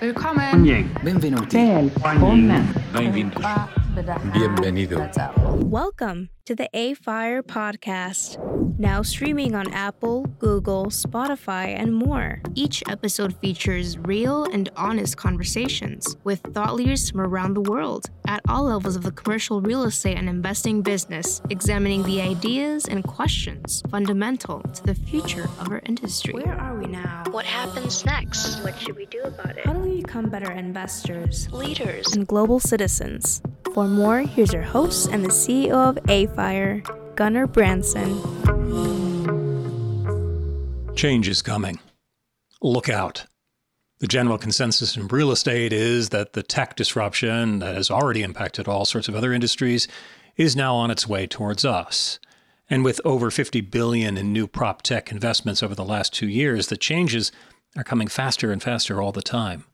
Willkommen. Benvenuti. Bienvenido. Welcome to the AFIRE podcast, now streaming on Apple, Google, Spotify, and more. Each episode features real and honest conversations with thought leaders from around the world at all levels of the commercial real estate and investing business, examining the ideas and questions fundamental to the future of our industry. Where are we now? What happens next? What should we do about it? How do we become better investors, leaders, and global citizens? For more, here's your host and the CEO of AFIRE, Gunnar Branson. Change is coming. Look out. The general consensus in real estate is that the tech disruption that has already impacted all sorts of other industries is now on its way towards us. And with over $50 billion in new proptech investments over the last 2 years, the changes are coming faster and faster all the time.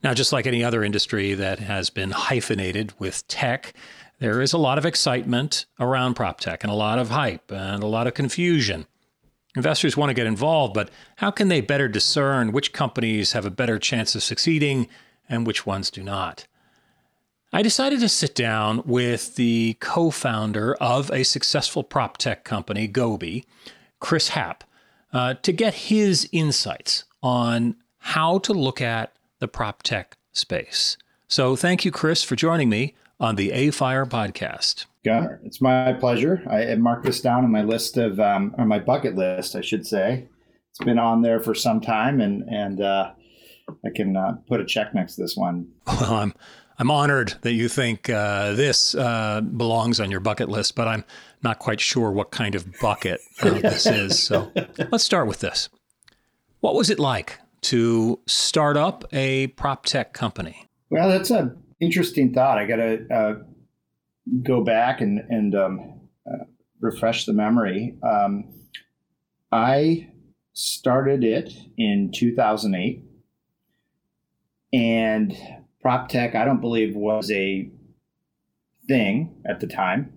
Now, just like any other industry that has been hyphenated with tech, there is a lot of excitement around PropTech and a lot of hype and a lot of confusion. Investors want to get involved, but how can they better discern which companies have a better chance of succeeding and which ones do not? I decided to sit down with the co-founder of a successful PropTech company, Gobi, Chris Happ, to get his insights on how to look at the PropTech space. So thank you, Chris, for joining me on the AFIRE podcast. Gunnar, it's my pleasure. I marked this down on my list of, or my bucket list, I should say. It's been on there for some time, and I can put a check next to this one. Well, I'm honored that you think this belongs on your bucket list, but I'm not quite sure what kind of bucket this is. So let's start with this. What was it like to start up a prop tech company? Well, that's an interesting thought. I got to go back and refresh the memory. I started it in 2008, and prop tech, I don't believe, was a thing at the time.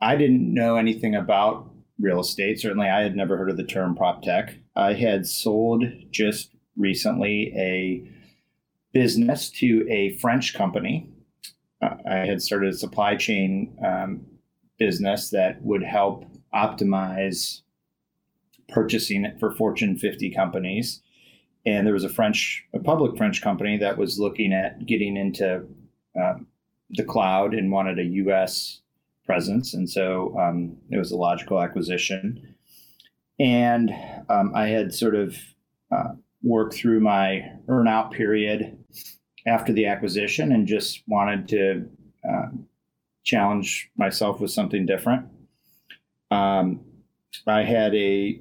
I didn't know anything about real estate. Certainly, I had never heard of the term prop tech. I had sold just recently a business to a French company. I had started a supply chain business that would help optimize purchasing for Fortune 50 companies. And there was a public French company that was looking at getting into the cloud and wanted a U.S. presence. And so it was a logical acquisition. And I had sort of worked through my earnout period after the acquisition and just wanted to challenge myself with something different. I had the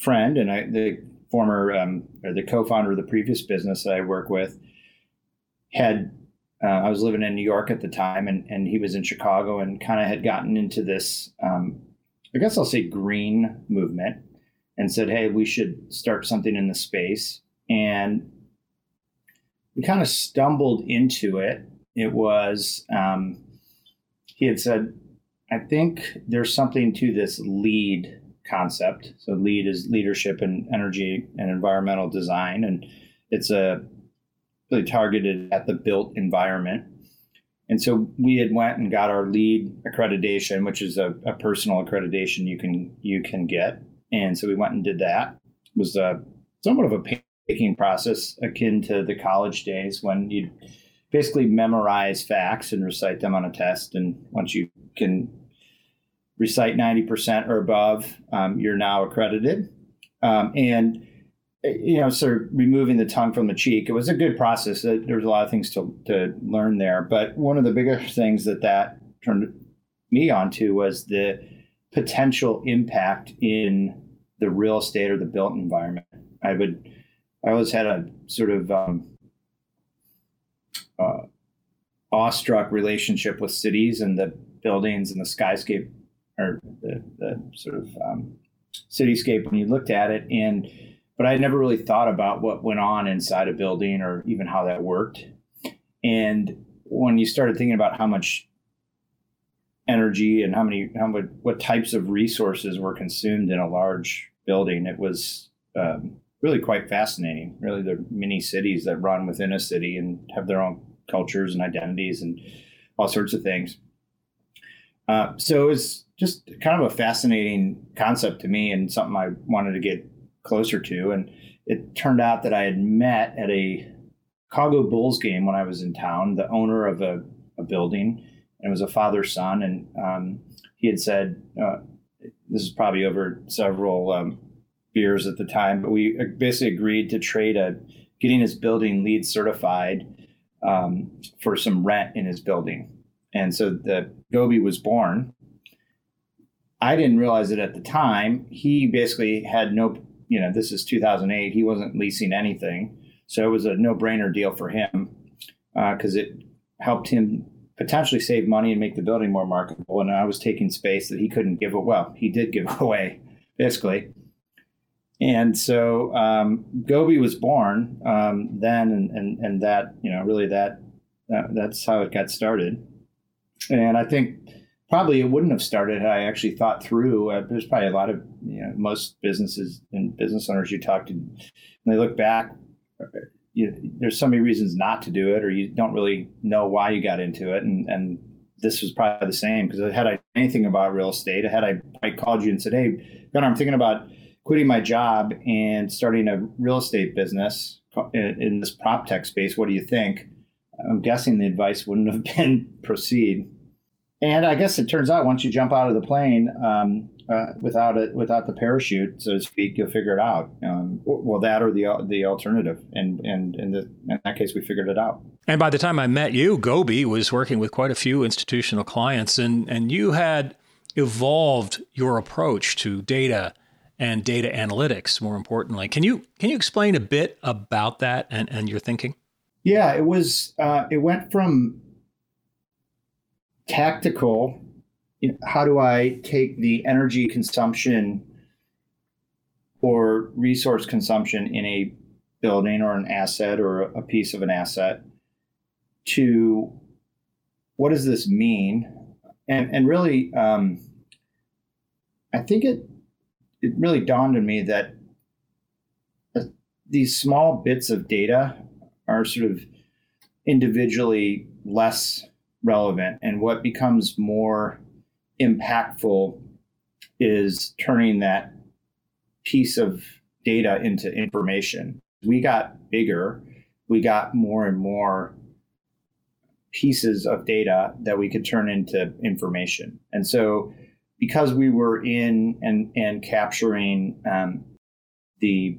friend and the former or the co-founder of the previous business that I work with had I was living in New York at the time, and he was in Chicago, and kind of had gotten into this I guess I'll say green movement, and said, hey, we should start something in the space. And we kind of stumbled into it. It was, he had said, I think there's something to this LEED concept. So LEED is leadership in energy and environmental design. And it's really targeted at the built environment. And so we had went and got our LEED accreditation, which is a personal accreditation you can get. And so we went and did that. It was somewhat of a painstaking process akin to the college days when you basically memorize facts and recite them on a test. And once you can recite 90% or above, you're now accredited. And sort of removing the tongue from the cheek. It was a good process. There was a lot of things to learn there. But one of the bigger things that turned me onto was the potential impact in the real estate or the built environment. I always had a sort of awestruck relationship with cities and the buildings and the skyscape, or the sort of cityscape when you looked at it. But I never really thought about what went on inside a building or even how that worked. And when you started thinking about how much energy and what types of resources were consumed in a large building. It was really quite fascinating. Really, there are many cities that run within a city and have their own cultures and identities and all sorts of things. So it was just kind of a fascinating concept to me and something I wanted to get closer to. And it turned out that I had met at a Chicago Bulls game when I was in town, the owner of a building, and it was a father-son. And he had said, this is probably over several beers at the time, but we basically agreed to trade getting his building LEED certified for some rent in his building. And so the Gobi was born. I didn't realize it at the time. He basically had no, this is 2008. He wasn't leasing anything. So it was a no-brainer deal for him because it helped him potentially save money and make the building more marketable. And I was taking space that he couldn't give away. Well, he did give away, basically. And so Gobi was born then, and that, really that's how it got started. And I think probably it wouldn't have started had I actually thought through. There's probably a lot of, most businesses and business owners you talk to, and they look back, there's so many reasons not to do it, or you don't really know why you got into it. And this was probably the same, because had I known anything about real estate, had I called you and said, hey, Gunnar, I'm thinking about quitting my job and starting a real estate business in this prop tech space. What do you think? I'm guessing the advice wouldn't have been proceed. And I guess it turns out once you jump out of the plane without the parachute, so to speak, you'll figure it out. Well, that or the alternative. And in that case, we figured it out. And by the time I met you, Gobi was working with quite a few institutional clients, and you had evolved your approach to data and data analytics, more importantly. Can you explain a bit about that and your thinking? Yeah, it was. It went from tactical. How do I take the energy consumption or resource consumption in a building or an asset or a piece of an asset, to what does this mean? And really, I think it really dawned on me that these small bits of data are sort of individually less relevant. And what becomes more impactful is turning that piece of data into information. We got bigger, we got more and more pieces of data that we could turn into information. And so because we were in and capturing the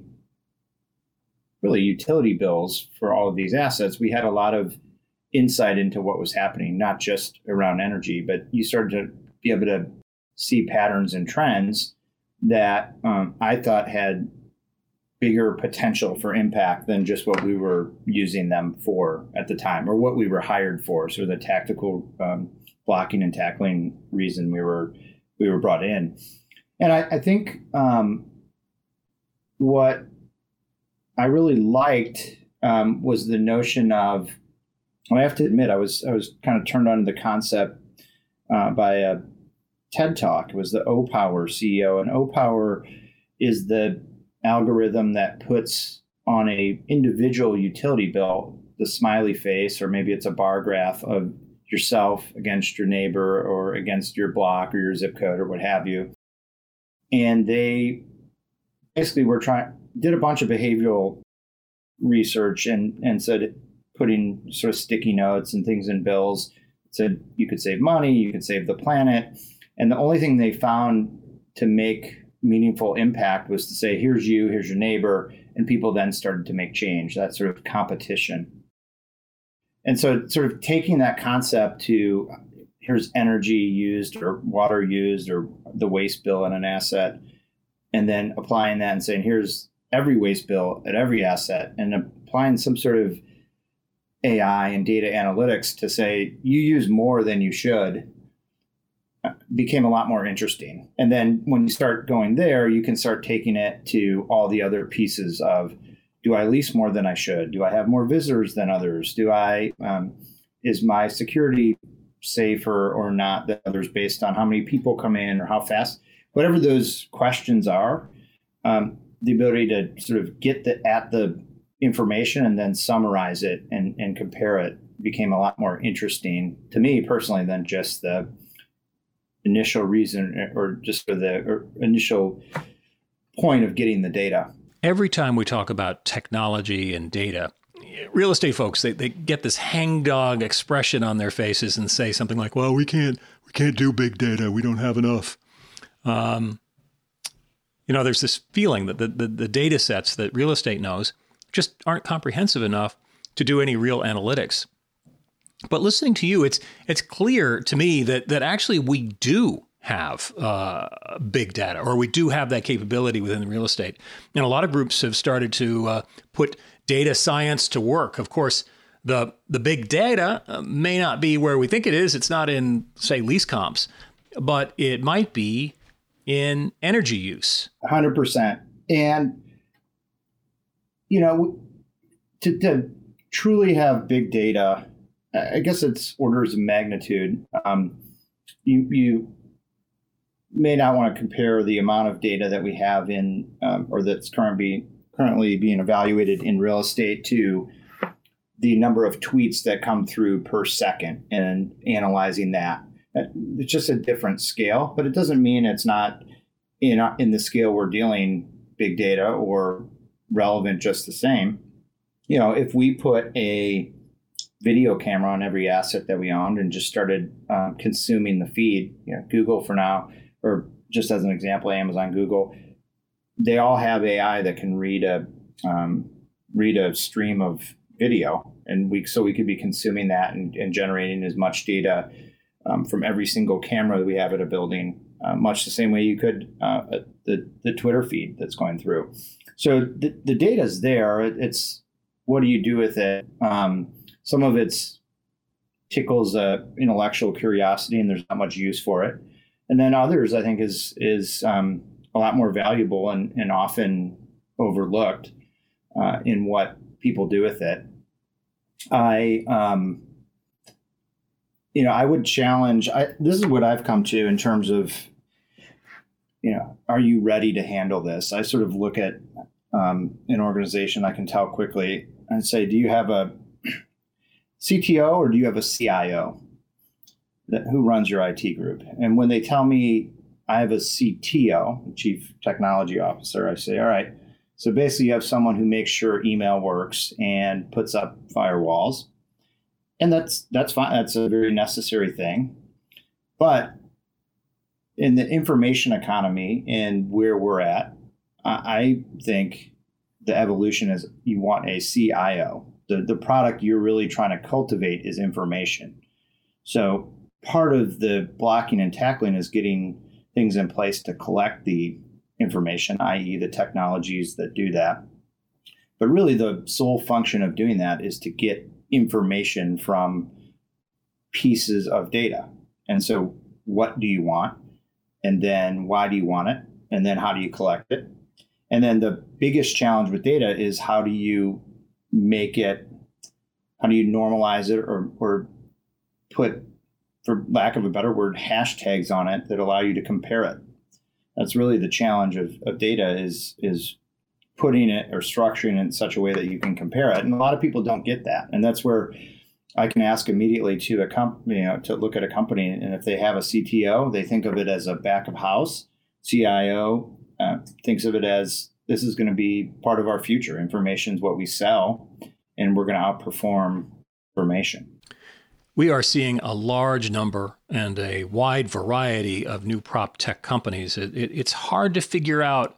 really utility bills for all of these assets, we had a lot of insight into what was happening, not just around energy, but you started to be able to see patterns and trends that I thought had bigger potential for impact than just what we were using them for at the time, or what we were hired for. So the tactical blocking and tackling reason we were brought in. And I think what I really liked was the notion of, I have to admit, I was kind of turned on to the concept by a TED Talk. It was the Opower CEO, and Opower is the algorithm that puts on a individual utility bill the smiley face, or maybe it's a bar graph of yourself against your neighbor or against your block or your zip code or what have you. And they basically did a bunch of behavioral research and said, putting sort of sticky notes and things in bills, said you could save money, you could save the planet. And the only thing they found to make meaningful impact was to say, here's you, here's your neighbor. And people then started to make change, that sort of competition. And so sort of taking that concept to here's energy used or water used or the waste bill in an asset, and then applying that and saying, here's every waste bill at every asset, and applying some sort of AI and data analytics to say, you use more than you should, became a lot more interesting. And then when you start going there, you can start taking it to all the other pieces of, do I lease more than I should? Do I have more visitors than others? Do I, is my security safer or not than others based on how many people come in or how fast? Whatever those questions are, the ability to sort of get at the information and then summarize it and compare it became a lot more interesting to me personally than just the initial reason or just for the initial point of getting the data. Every time we talk about technology and data, real estate folks, they get this hangdog expression on their faces and say something like, well, we can't do big data. We don't have enough. There's this feeling that the data sets that real estate knows just aren't comprehensive enough to do any real analytics. But listening to you, it's clear to me that actually we do have big data, or we do have that capability within the real estate. And a lot of groups have started to put data science to work. Of course, the big data may not be where we think it is. It's not in, say, lease comps, but it might be in energy use. 100%. And, to truly have big data, I guess it's orders of magnitude. You may not want to compare the amount of data that we have in, or that's currently being evaluated in real estate to the number of tweets that come through per second and analyzing that. It's just a different scale, but it doesn't mean it's not in the scale we're dealing big data or relevant just the same. If we put a video camera on every asset that we owned and just started consuming the feed, Google for now, or just as an example, Amazon, Google, they all have AI that can read a stream of video, and we could be consuming that and generating as much data from every single camera that we have at a building, much the same way you could the Twitter feed that's going through. So the data's there. It's what do you do with it? Some of it's tickles intellectual curiosity, and there's not much use for it. And then others, I think, is a lot more valuable and often overlooked in what people do with it. I would challenge. This is what I've come to in terms of, are you ready to handle this? I sort of look at an organization I can tell quickly and say, do you have a CTO or do you have a CIO who runs your IT group? And when they tell me I have a CTO, Chief Technology Officer, I say, all right, so basically you have someone who makes sure email works and puts up firewalls. And that's fine. That's a very necessary thing. But in the information economy and where we're at, I think the evolution is you want a CIO. The product you're really trying to cultivate is information. So part of the blocking and tackling is getting things in place to collect the information, i.e. the technologies that do that. But really the sole function of doing that is to get information from pieces of data. And so what do you want? And then why do you want it? And then how do you collect it? And then the biggest challenge with data is how do you normalize it or put, for lack of a better word, hashtags on it that allow you to compare it? That's really the challenge of data is putting it or structuring it in such a way that you can compare it. And a lot of people don't get that. And that's where I can ask immediately to a company, to look at a company, and if they have a CTO, they think of it as a back of house. CIO thinks of it as, this is going to be part of our future. Information is what we sell, and we're going to outperform information. We are seeing a large number and a wide variety of new prop tech companies. It's hard to figure out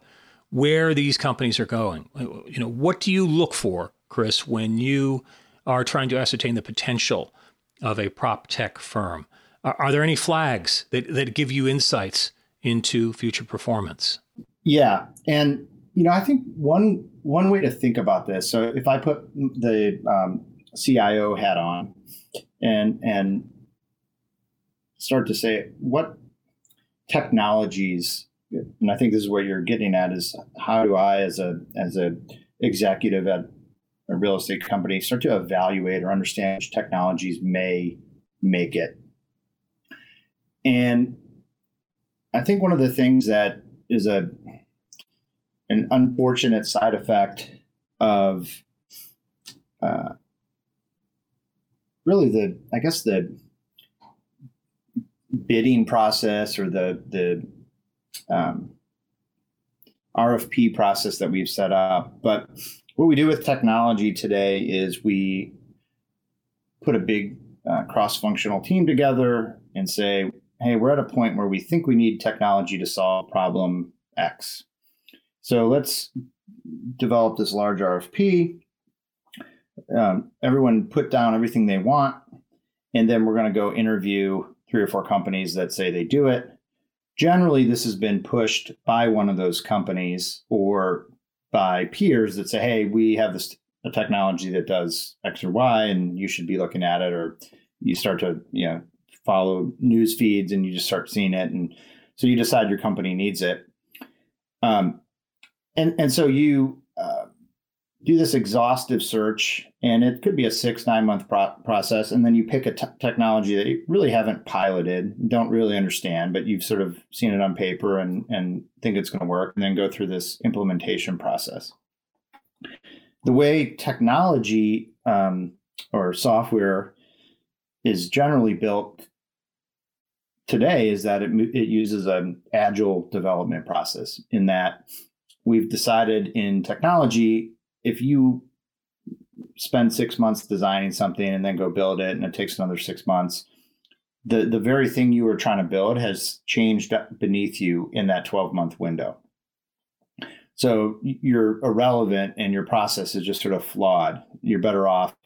where these companies are going. What do you look for, Chris, when you are trying to ascertain the potential of a prop tech firm? Are there any flags that give you insights into future performance? Yeah. And I think one way to think about this, so if I put the CIO hat on and start to say what technologies, and I think this is what you're getting at, is how do I as a executive at a real estate company start to evaluate or understand which technologies may make it? And I think one of the things that is a an unfortunate side effect of really the, I guess, the bidding process or the RFP process that we've set up. But what we do with technology today is we put a big cross-functional team together and say, hey, we're at a point where we think we need technology to solve problem X. So let's develop this large RFP. Everyone put down everything they want, and then we're going to go interview 3 or 4 companies that say they do it. Generally, this has been pushed by one of those companies or by peers that say, hey, we have this a technology that does X or Y, and you should be looking at it. Or you start to, you know, follow news feeds and you just start seeing it. And so you decide your company needs it. And so you do this exhaustive search, and it could be a 6-9 month process. And then you pick a technology that you really haven't piloted, don't really understand, but you've sort of seen it on paper and think it's going to work, and then go through this implementation process. The way technology or software is generally built today is that it uses an agile development process, in that we've decided in technology, if you spend 6 months designing something and then go build it and it takes another 6 months, the very thing you were trying to build has changed beneath you in that 12-month window. So you're irrelevant and your process is just sort of flawed. You're better off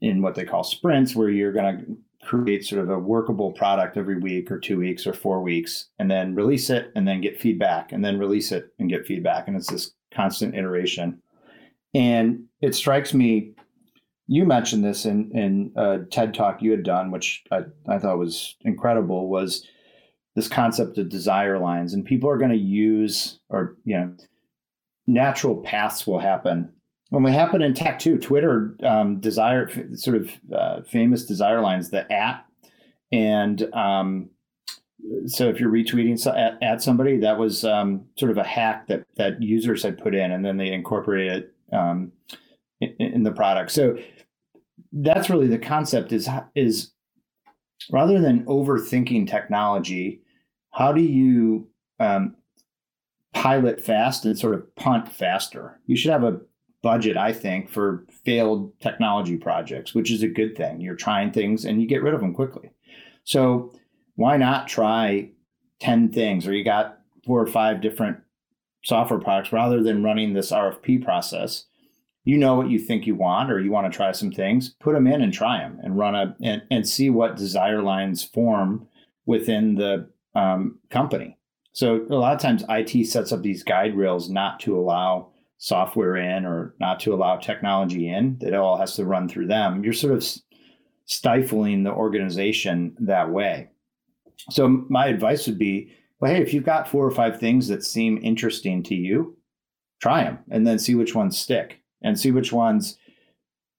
in what they call sprints, where you're going to create sort of a workable product every week or 2 weeks or 4 weeks, and then release it and then get feedback, and then release it and get feedback. And it's this constant iteration. And it strikes me, you mentioned this in a TED talk you had done, which I thought was incredible, was this concept of desire lines. And people are going to use, or, you know, natural paths will happen. When they happen in tech too, Twitter, famous desire lines, the @ and so if you're retweeting at somebody, that was sort of a hack that users had put in, and then they incorporated it in the product. So that's really the concept, is rather than overthinking technology, how do you pilot fast and sort of punt faster? You should have a budget, I think, for failed technology projects, which is a good thing. You're trying things and you get rid of them quickly. So why not try 10 things, or you got 4 or 5 different software products, rather than running this RFP process? You know what you think you want, or you want to try some things, put them in and try them, and run and see what desire lines form within the company. So a lot of times IT sets up these guide rails not to allow software in or not to allow technology in. It all has to run through them. You're sort of stifling the organization that way. So my advice would be, well, hey, if you've got 4 or 5 things that seem interesting to you, try them and then see which ones stick, and see which ones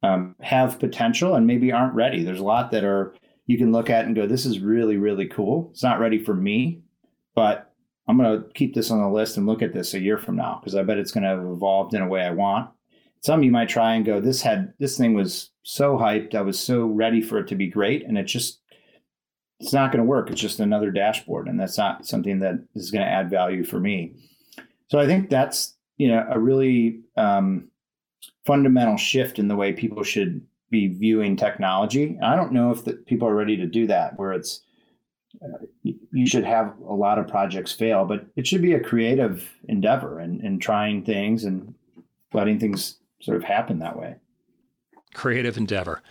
have potential and maybe aren't ready. There's a lot that are, you can look at and go, this is really, really cool. It's not ready for me, but I'm going to keep this on the list and look at this a year from now, because I bet it's going to have evolved in a way I want. Some you might try and go, this thing was so hyped, I was so ready for it to be great, and it's not going to work. It's just another dashboard, and that's not something that is going to add value for me. So I think that's, you know, a really fundamental shift in the way people should be viewing technology. I don't know if people are ready to do that, where it's you should have a lot of projects fail, but it should be a creative endeavor and trying things and letting things sort of happen that way. Creative endeavor.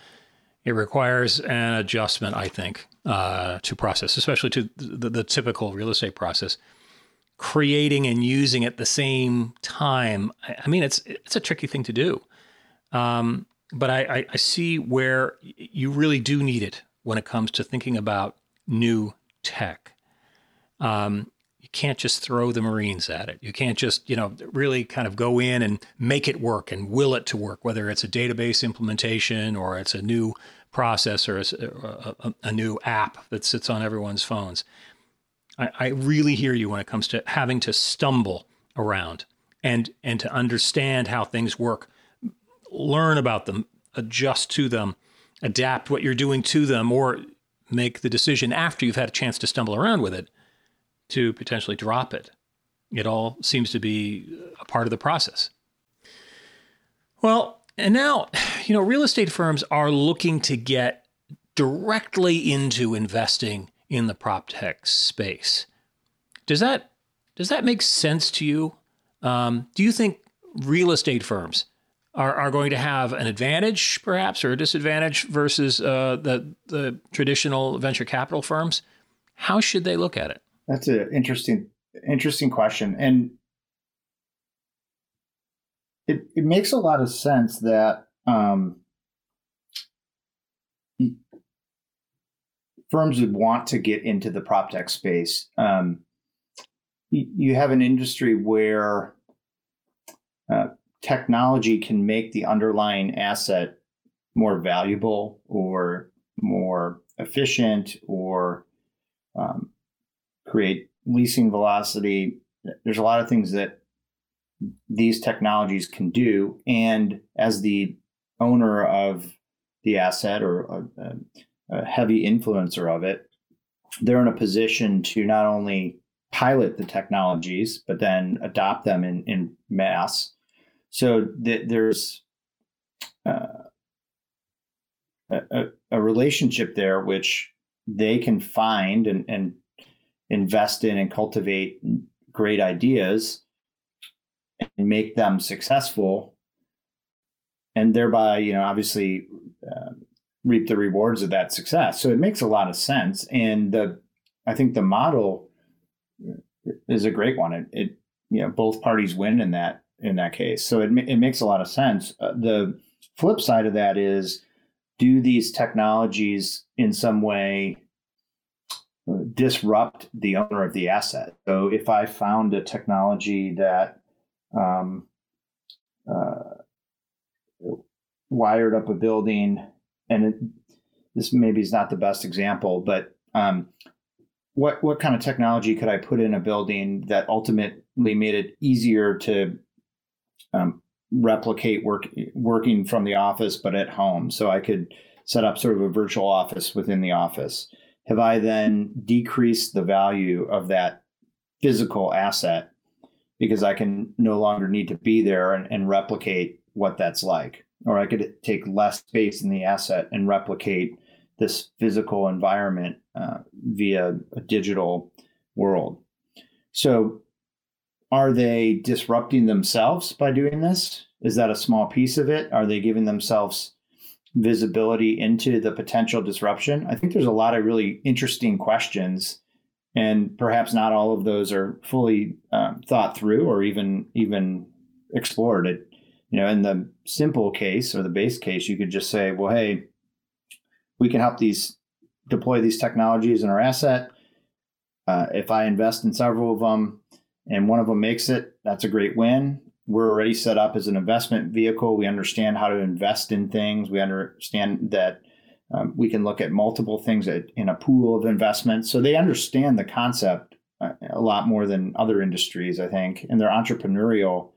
It requires an adjustment, I think, to process, especially to the typical real estate process. Creating and using at the same time, I mean, it's a tricky thing to do. But I see where you really do need it when it comes to thinking about new tech. You can't just throw the Marines at it. You can't just, you know, really kind of go in and make it work and will it to work, whether it's a database implementation or it's a new process or a new app that sits on everyone's phones. I really hear you when it comes to having to stumble around and to understand how things work, learn about them, adjust to them, adapt what you're doing to them, or make the decision after you've had a chance to stumble around with it to potentially drop it. It all seems to be a part of the process. Well, and now, you know, real estate firms are looking to get directly into investing in the prop tech space. Does that make sense to you? Do you think real estate firms are going to have an advantage, perhaps, or a disadvantage versus the traditional venture capital firms? How should they look at it? That's an interesting question, and it makes a lot of sense that firms would want to get into the prop tech space. You have an industry where technology can make the underlying asset more valuable or more efficient or create leasing velocity. There's a lot of things that these technologies can do. And as the owner of the asset or a heavy influencer of it, they're in a position to not only pilot the technologies, but then adopt them in mass. So there's a relationship there which they can find and invest in and cultivate great ideas and make them successful, and thereby, you know, obviously reap the rewards of that success. So it makes a lot of sense, and I think the model is a great one. It you know, both parties win in that case. So it makes a lot of sense. The flip side of that is, do these technologies in some way disrupt the owner of the asset? So if I found a technology that wired up a building, and this maybe is not the best example, but what kind of technology could I put in a building that ultimately made it easier to replicate working from the office, but at home? So I could set up sort of a virtual office within the office. Have I then decreased the value of that physical asset because I can no longer need to be there and replicate what that's like? Or I could take less space in the asset and replicate this physical environment via a digital world. So are they disrupting themselves by doing this? Is that a small piece of it? Are they giving themselves visibility into the potential disruption? I think there's a lot of really interesting questions, and perhaps not all of those are fully thought through or even explored. You know, in the simple case or the base case, you could just say, well, hey, we can help deploy these technologies in our asset. If I invest in several of them and one of them makes it, that's a great win. We're already set up as an investment vehicle. We understand how to invest in things. We understand that we can look at multiple things in a pool of investments. So they understand the concept a lot more than other industries, I think. And they're entrepreneurial.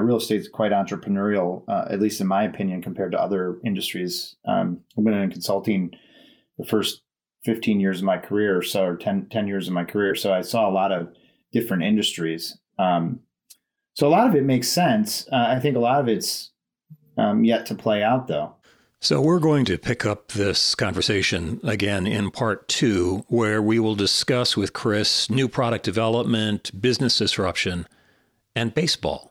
Real estate is quite entrepreneurial, at least in my opinion, compared to other industries. I've been in consulting the first 15 years of my career, so, or 10 years of my career. So I saw a lot of different industries. So a lot of it makes sense. I think a lot of it's yet to play out, though. So we're going to pick up this conversation again in part 2, where we will discuss with Chris new product development, business disruption, and baseball.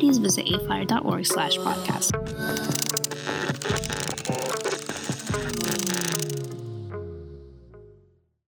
visit afire.org/podcast.